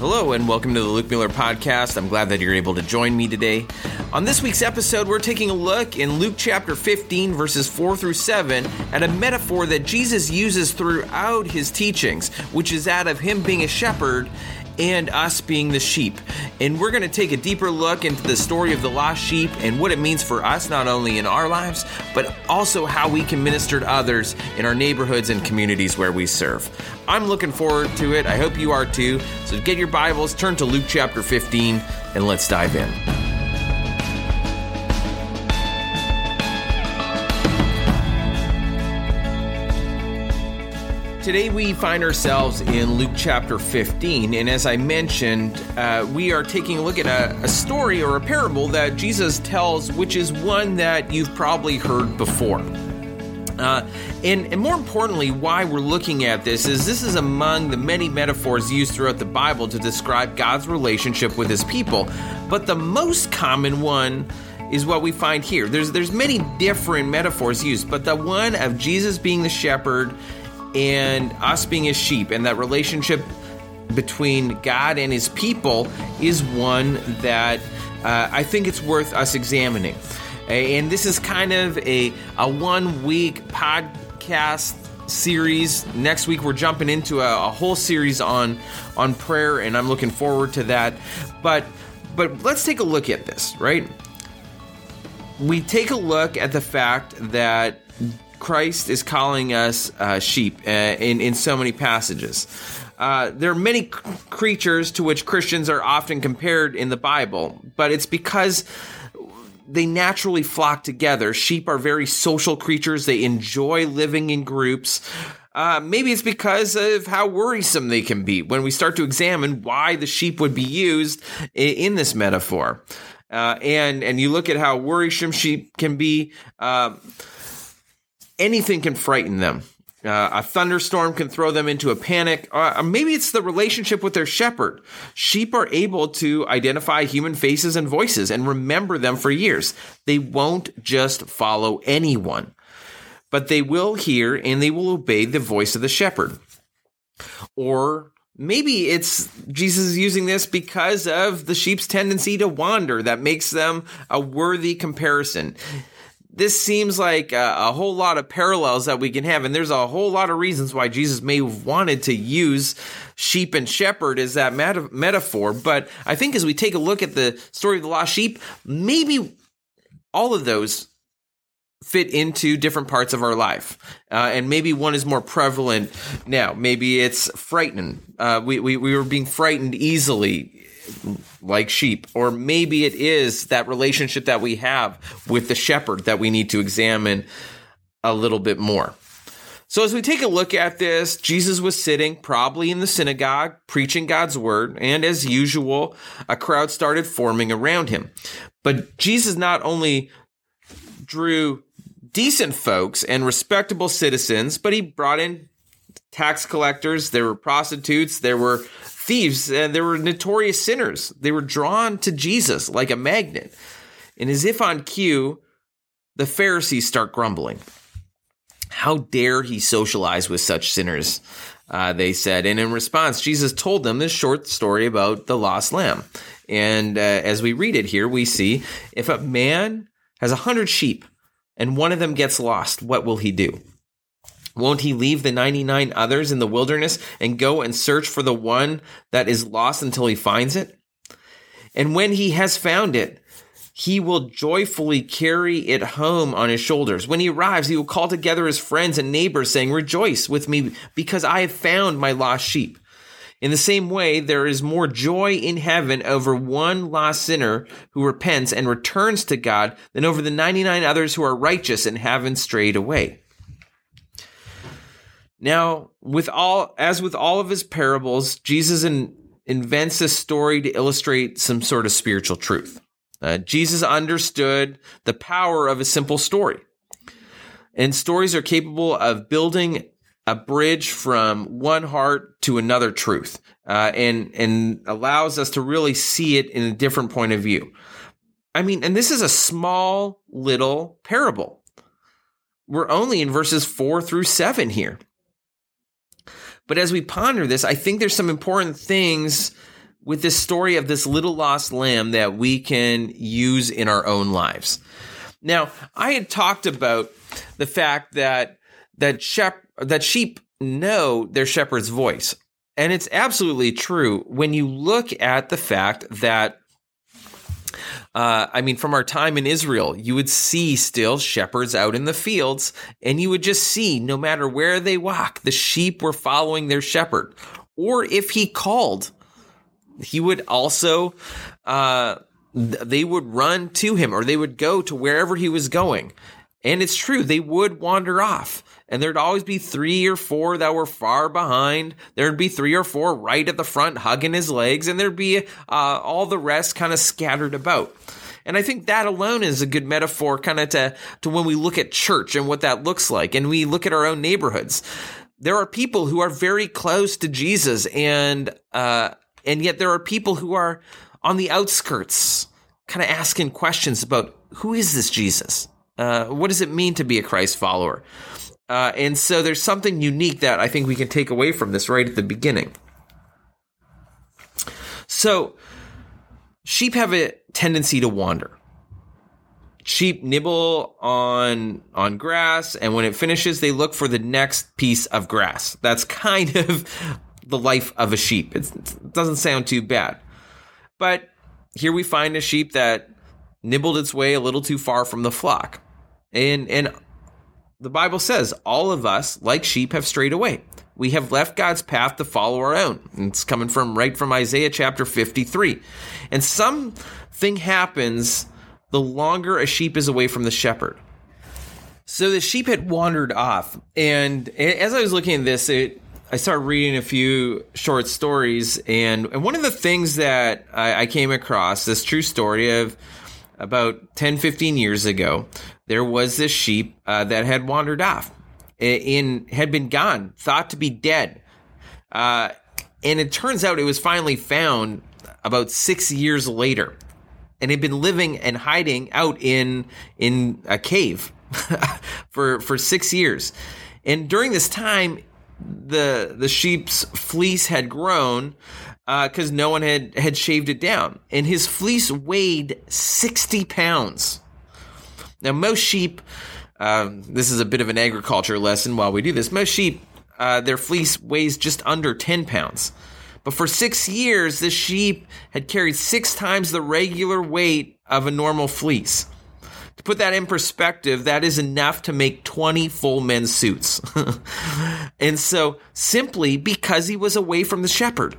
Hello and welcome to the Luke Mueller Podcast. I'm glad that you're able to join me today. On this week's episode, we're taking a look in Luke chapter 15, verses 4 through 7, at a metaphor that Jesus uses throughout his teachings, which is that of him being a shepherd and us being the sheep. And we're going to take a deeper look into the story of the lost sheep and what it means for us, not only in our lives, but also how we can minister to others in our neighborhoods and communities where we serve. I'm looking forward to it. I hope you are too. So get your Bibles, turn to Luke chapter 15, and let's dive in. Today we find ourselves in Luke chapter 15, and as I mentioned, we are taking a look at a story or a parable that Jesus tells, which is one that you've probably heard before. And more importantly, why we're looking at this is among the many metaphors used throughout the Bible to describe God's relationship with his people, but the most common one is what we find here. There's many different metaphors used, but the one of Jesus being the shepherd and us being his sheep, and that relationship between God and his people is one that I think it's worth us examining. And this is kind of a one-week podcast series. Next week, we're jumping into a whole series on prayer, and I'm looking forward to that. But let's take a look at this, right? We take a look at the fact that Christ is calling us sheep in so many passages. There are many creatures to which Christians are often compared in the Bible, but it's because they naturally flock together. Sheep are very social creatures. They enjoy living in groups. Maybe it's because of how worrisome they can be when we start to examine why the sheep would be used in this metaphor. And you look at how worrisome sheep can be. Anything can frighten them. A thunderstorm can throw them into a panic. Maybe it's the relationship with their shepherd. Sheep are able to identify human faces and voices and remember them for years. They won't just follow anyone, but they will hear and they will obey the voice of the shepherd. Or maybe it's Jesus is using this because of the sheep's tendency to wander that makes them a worthy comparison. This seems like a whole lot of parallels that we can have, and there's a whole lot of reasons why Jesus may have wanted to use sheep and shepherd as that metaphor, but I think as we take a look at the story of the lost sheep, maybe all of those fit into different parts of our life, and maybe one is more prevalent now. Maybe it's frightening. We were being frightened easily, like sheep, or maybe it is that relationship that we have with the shepherd that we need to examine a little bit more. So as we take a look at this, Jesus was sitting probably in the synagogue preaching God's word, and as usual, a crowd started forming around him. But Jesus not only drew decent folks and respectable citizens, but he brought in tax collectors, there were prostitutes, there were thieves, and there were notorious sinners. They were drawn to Jesus like a magnet. And as if on cue, the Pharisees start grumbling. How dare he socialize with such sinners, they said. And in response, Jesus told them this short story about the lost lamb. And as we read it here, we see, if a man has 100 sheep and one of them gets lost, what will he do? Won't he leave the 99 others in the wilderness and go and search for the one that is lost until he finds it? And when he has found it, he will joyfully carry it home on his shoulders. When he arrives, he will call together his friends and neighbors, saying, "Rejoice with me, because I have found my lost sheep." In the same way, there is more joy in heaven over one lost sinner who repents and returns to God than over the 99 others who are righteous and haven't strayed away. Now, with all of his parables, Jesus invents this story to illustrate some sort of spiritual truth. Jesus understood the power of a simple story. And stories are capable of building a bridge from one heart to another truth, and allows us to really see it in a different point of view. I mean, and this is a small little parable. We're only in verses 4 through 7 here. But as we ponder this, I think there's some important things with this story of this little lost lamb that we can use in our own lives. Now, I had talked about the fact that sheep know their shepherd's voice. And it's absolutely true when you look at the fact that, from our time in Israel, you would see still shepherds out in the fields, and you would just see no matter where they walk, the sheep were following their shepherd. Or if he called, he would also, they would run to him, or they would go to wherever he was going. And it's true, they would wander off. And there'd always be 3 or 4 that were far behind. There'd be 3 or 4 right at the front hugging his legs. And there'd be all the rest kind of scattered about. And I think that alone is a good metaphor kind of to when we look at church and what that looks like. And we look at our own neighborhoods. There are people who are very close to Jesus. And yet there are people who are on the outskirts kind of asking questions about who is this Jesus? What does it mean to be a Christ follower? And so there's something unique that I think we can take away from this right at the beginning. So sheep have a tendency to wander. Sheep nibble on grass, and when it finishes, they look for the next piece of grass. That's kind of the life of a sheep. It doesn't sound too bad. But here we find a sheep that nibbled its way a little too far from the flock. And the Bible says all of us, like sheep, have strayed away. We have left God's path to follow our own. And it's coming from Isaiah chapter 53. And something happens the longer a sheep is away from the shepherd. So the sheep had wandered off. And as I was looking at this, I started reading a few short stories. And one of the things that I came across, this true story of about 10, 15 years ago, there was this sheep that had wandered off and had been gone, thought to be dead. And it turns out it was finally found about 6 years later and had been living and hiding out in a cave for 6 years. And during this time, the sheep's fleece had grown because no one had shaved it down. And his fleece weighed 60 pounds. Now, most sheep, this is a bit of an agriculture lesson while we do this. Most sheep, their fleece weighs just under 10 pounds. But for 6 years, this sheep had carried 6 times the regular weight of a normal fleece. To put that in perspective, that is enough to make 20 full men's suits. And so simply because he was away from the shepherd.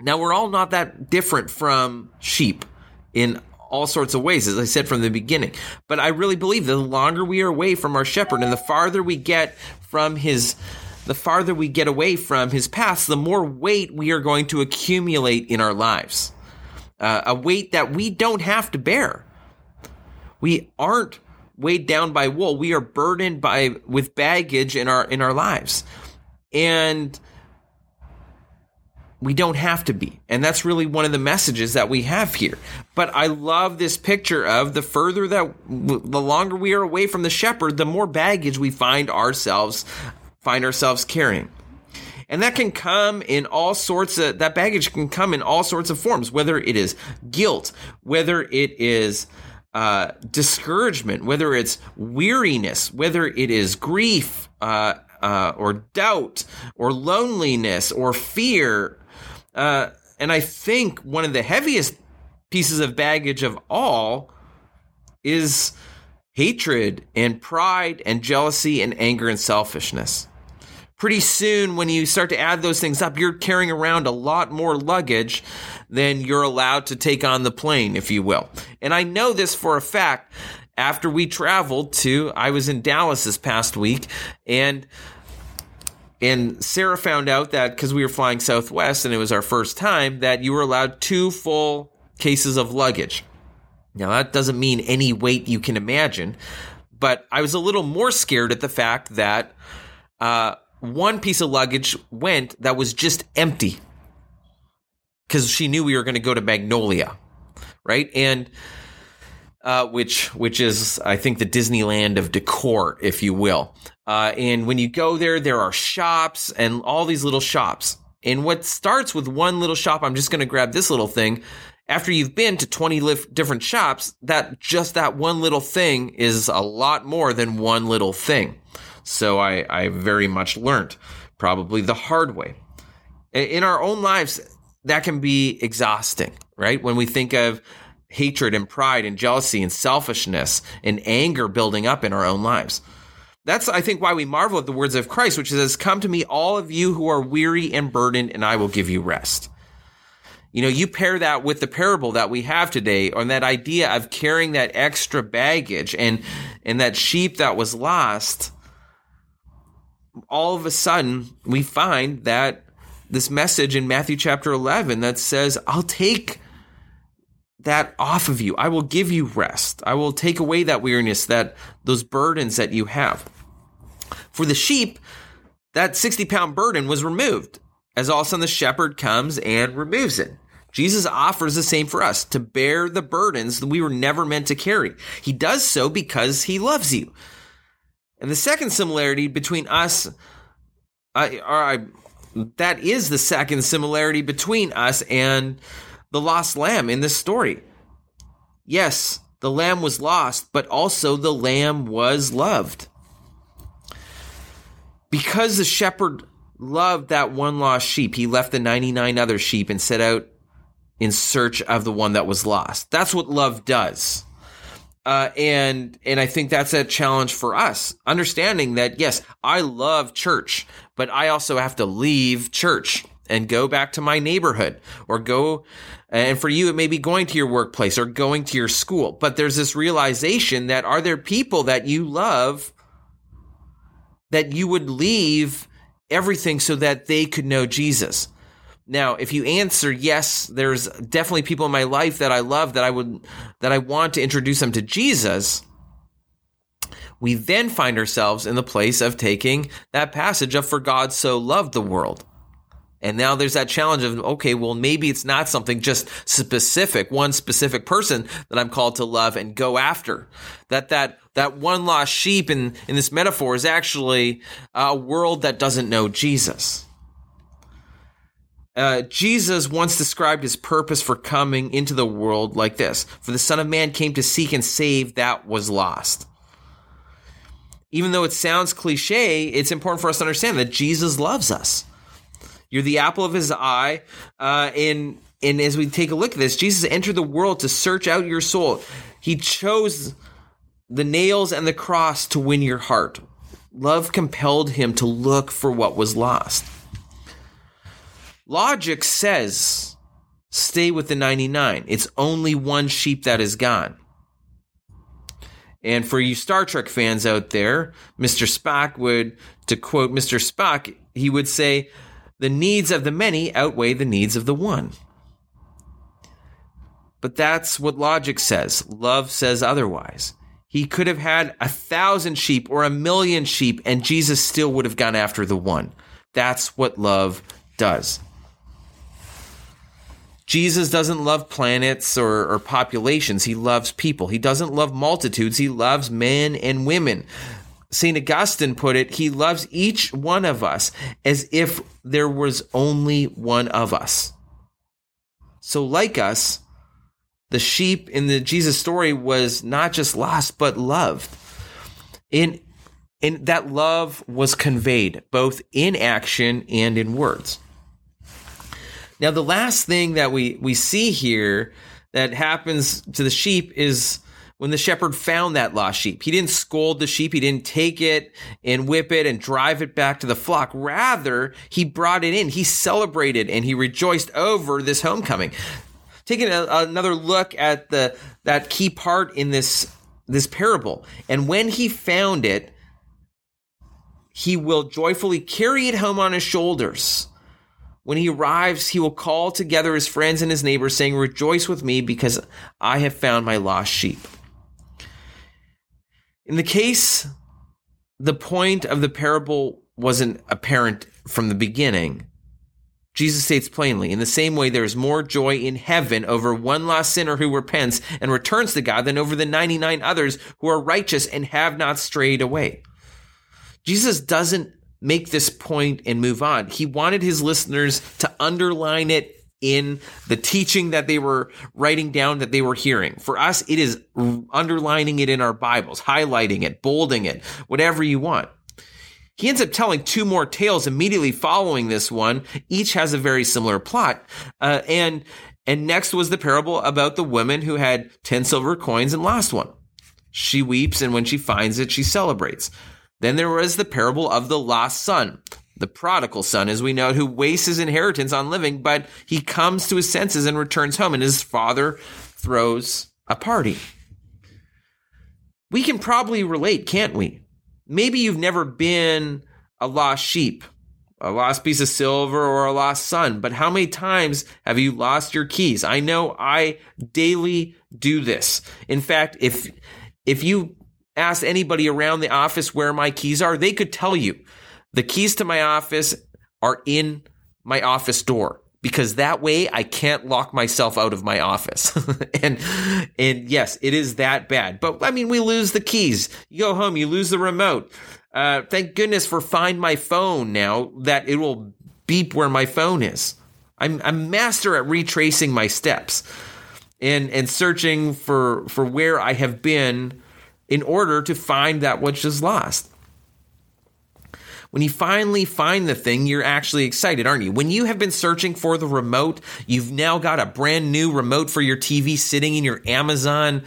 Now, we're all not that different from sheep in all sorts of ways, as I said from the beginning. But I really believe that the longer we are away from our shepherd and the farther we get away from his paths, the more weight we are going to accumulate in our lives, a weight that we don't have to bear. We aren't weighed down by wool. We are burdened with baggage in our lives, and we don't have to be. And that's really one of the messages that we have here. But I love this picture of the longer we are away from the shepherd, the more baggage we find ourselves carrying. And that can come in all sorts of, that baggage can come in all sorts of forms, whether it is guilt, whether it is discouragement, whether it's weariness, whether it is grief, or doubt, or loneliness, or fear. And I think one of the heaviest pieces of baggage of all is hatred and pride and jealousy and anger and selfishness. Pretty soon, when you start to add those things up, you're carrying around a lot more luggage than you're allowed to take on the plane, if you will. And I know this for a fact. After we traveled I was in Dallas this past week, and Sarah found out that because we were flying Southwest and it was our first time, that you were allowed 2 full cases of luggage. Now, that doesn't mean any weight you can imagine, but I was a little more scared at the fact that 1 piece of luggage went that was just empty because she knew we were going to go to Magnolia, right? And which is, I think, the Disneyland of decor, if you will. And when you go there, there are shops and all these little shops. And what starts with one little shop, I'm just going to grab this little thing. After you've been to 20 different shops, that one little thing is a lot more than one little thing. So I very much learned, probably the hard way. In our own lives, that can be exhausting, right? When we think of hatred and pride and jealousy and selfishness and anger building up in our own lives. That's, I think, why we marvel at the words of Christ, which says, "Come to me, all of you who are weary and burdened, and I will give you rest." You know, you pair that with the parable that we have today on that idea of carrying that extra baggage and that sheep that was lost. All of a sudden, we find that this message in Matthew chapter 11 that says, I'll take that off of you. I will give you rest. I will take away that weariness, that those burdens that you have. For the sheep, that 60-pound burden was removed. As all of a sudden the shepherd comes and removes it. Jesus offers the same for us, to bear the burdens that we were never meant to carry. He does so because he loves you. And the second similarity between us, that is the second similarity between us and the lost lamb in this story. Yes, the lamb was lost, but also the lamb was loved. Because the shepherd loved that one lost sheep, he left the 99 other sheep and set out in search of the one that was lost. That's what love does. And I think that's a challenge for us, understanding that, yes, I love church, but I also have to leave church and go back to my neighborhood or go. And for you, it may be going to your workplace or going to your school. But there's this realization that are there people that you love that you would leave everything so that they could know Jesus? Now, if you answer yes, there's definitely people in my life that I love that I want to introduce them to Jesus. We then find ourselves in the place of taking that passage of "For God so loved the world," and now there's that challenge of, okay, well, maybe it's not something just specific, one specific person that I'm called to love and go after. That one lost sheep in this metaphor is actually a world that doesn't know Jesus. Jesus once described his purpose for coming into the world like this: for the Son of Man came to seek and save that was lost. Even though it sounds cliche, it's important for us to understand that Jesus loves us. You're the apple of his eye. And as we take a look at this, Jesus entered the world to search out your soul. He chose the nails and the cross to win your heart. Love compelled him to look for what was lost. Logic says, stay with the 99. It's only one sheep that is gone. And for you Star Trek fans out there, Mr. Spock would, to quote Mr. Spock, he would say, the needs of the many outweigh the needs of the one. But that's what logic says. Love says otherwise. He could have had 1,000 sheep or 1,000,000 sheep, and Jesus still would have gone after the one. That's what love does. Jesus doesn't love planets or populations. He loves people. He doesn't love multitudes. He loves men and women. St. Augustine put it, he loves each one of us as if there was only one of us. So like us, the sheep in the Jesus story was not just lost, but loved. And that love was conveyed both in action and in words. Now, the last thing that we see here that happens to the sheep is when the shepherd found that lost sheep. He didn't scold the sheep. He didn't take it and whip it and drive it back to the flock. Rather, he brought it in. He celebrated and he rejoiced over this homecoming. Taking another look at that key part in this parable. And when he found it, he will joyfully carry it home on his shoulders. When he arrives, he will call together his friends and his neighbors, saying, "Rejoice with me, because I have found my lost sheep." In the case, the point of the parable wasn't apparent from the beginning. Jesus states plainly, in the same way, there is more joy in heaven over one lost sinner who repents and returns to God than over the 99 others who are righteous and have not strayed away. Jesus doesn't make this point and move on. He wanted his listeners to underline it in the teaching that they were writing down, that they were hearing. For us, it is underlining it in our Bibles, highlighting it, bolding it, whatever you want. He ends up telling two more tales immediately following this one. Each has a very similar plot. And next was the parable about the woman who had 10 silver coins and lost one. She weeps, and when she finds it, she celebrates. Then there was the parable of the lost son, the prodigal son, as we know, who wastes his inheritance on living, but he comes to his senses and returns home, and his father throws a party. We can probably relate, can't we? Maybe you've never been a lost sheep, a lost piece of silver, or a lost son, but how many times have you lost your keys? I know I daily do this. In fact, if you ask anybody around the office where my keys are, they could tell you. The keys to my office are in my office door, because that way I can't lock myself out of my office. And yes, it is that bad. But I mean, we lose the keys. You go home, you lose the remote. Thank goodness for Find My Phone now, that it will beep where my phone is. I'm master at retracing my steps and searching for where I have been in order to find that which is lost. When you finally find the thing, you're actually excited, aren't you? When you have been searching for the remote, you've now got a brand new remote for your TV sitting in your Amazon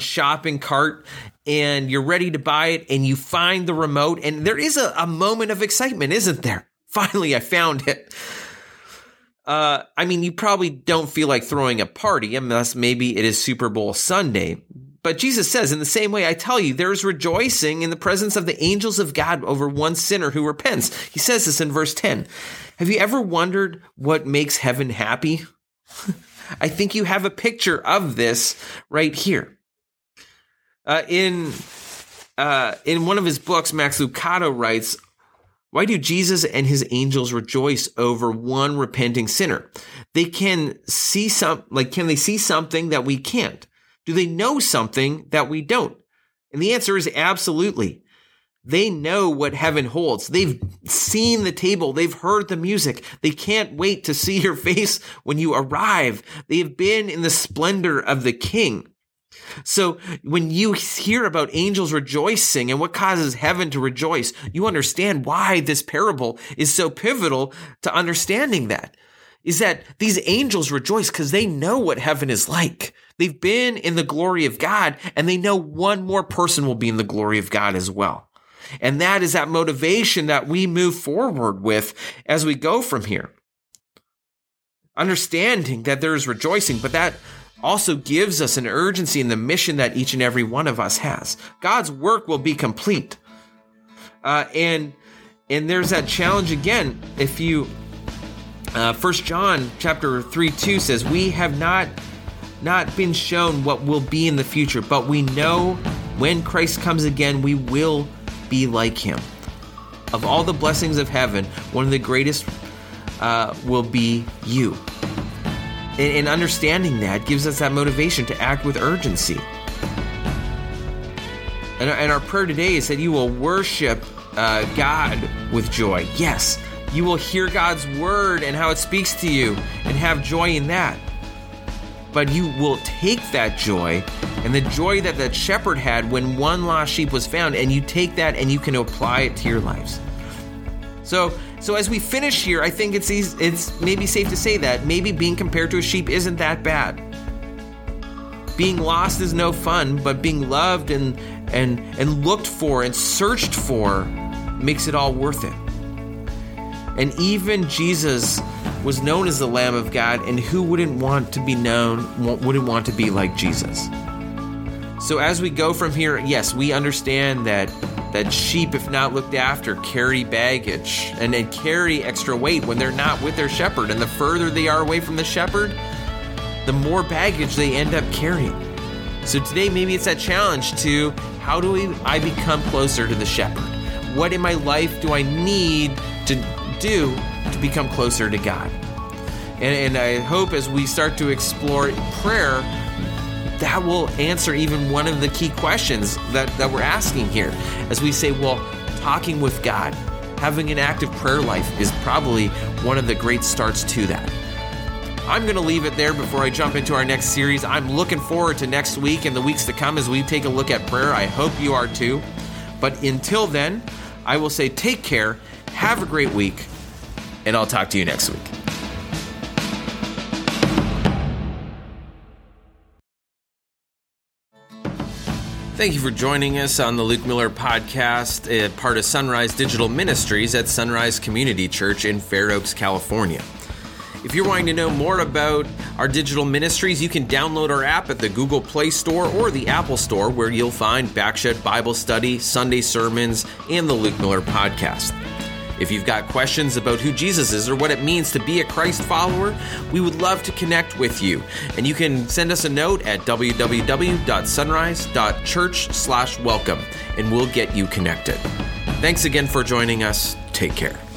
shopping cart, and you're ready to buy it, and you find the remote, and there is a moment of excitement, isn't there? Finally, I found it. I mean, you probably don't feel like throwing a party, unless maybe it is Super Bowl Sunday. But Jesus says, in the same way, I tell you, there is rejoicing in the presence of the angels of God over one sinner who repents. He says this in verse 10. Have you ever wondered what makes heaven happy? I think you have a picture of this right here. In one of his books, Max Lucado writes, why do Jesus and his angels rejoice over one repenting sinner? Can they see something that we can't? Do they know something that we don't? And the answer is absolutely. They know what heaven holds. They've seen the table. They've heard the music. They can't wait to see your face when you arrive. They have been in the splendor of the King. So when you hear about angels rejoicing and what causes heaven to rejoice, you understand why this parable is so pivotal to understanding that. Is that these angels rejoice because they know what heaven is like. They've been in the glory of God, and they know one more person will be in the glory of God as well. And that is that motivation that we move forward with as we go from here. Understanding that there is rejoicing, but that also gives us an urgency in the mission that each and every one of us has. God's work will be complete. And there's that challenge again. If you, 1 John chapter 3:2 says, we have not been shown what will be in the future, but we know when Christ comes again, we will be like him. Of all the blessings of heaven, one of the greatest will be you. And understanding that gives us that motivation to act with urgency. And our prayer today is that you will worship God with joy. Yes, you will hear God's word and how it speaks to you and have joy in that. But you will take that joy and the joy that that shepherd had when one lost sheep was found, and you take that and you can apply it to your lives. So as we finish here, I think it's maybe safe to say that maybe being compared to a sheep isn't that bad. Being lost is no fun, but being loved and looked for and searched for makes it all worth it. And even Jesus was known as the Lamb of God, and who wouldn't want to be like Jesus? So as we go from here, yes, we understand that sheep, if not looked after, carry baggage and then carry extra weight when they're not with their shepherd. And the further they are away from the shepherd, the more baggage they end up carrying. So today, maybe it's that challenge to how do I become closer to the shepherd? What in my life do I need to do to become closer to God? And I hope as we start to explore prayer, that will answer even one of the key questions that we're asking here. As we say, well, talking with God, having an active prayer life is probably one of the great starts to that. I'm going to leave it there before I jump into our next series. I'm looking forward to next week and the weeks to come as we take a look at prayer. I hope you are too. But until then, I will say take care, have a great week, and I'll talk to you next week. Thank you for joining us on the Luke Mueller Podcast, part of Sunrise Digital Ministries at Sunrise Community Church in Fair Oaks, California. If you're wanting to know more about our digital ministries, you can download our app at the Google Play Store or the Apple Store, where you'll find Backshed Bible Study, Sunday Sermons, and the Luke Mueller Podcast. If you've got questions about who Jesus is or what it means to be a Christ follower, we would love to connect with you. And you can send us a note at www.sunrise.church/welcome, and we'll get you connected. Thanks again for joining us. Take care.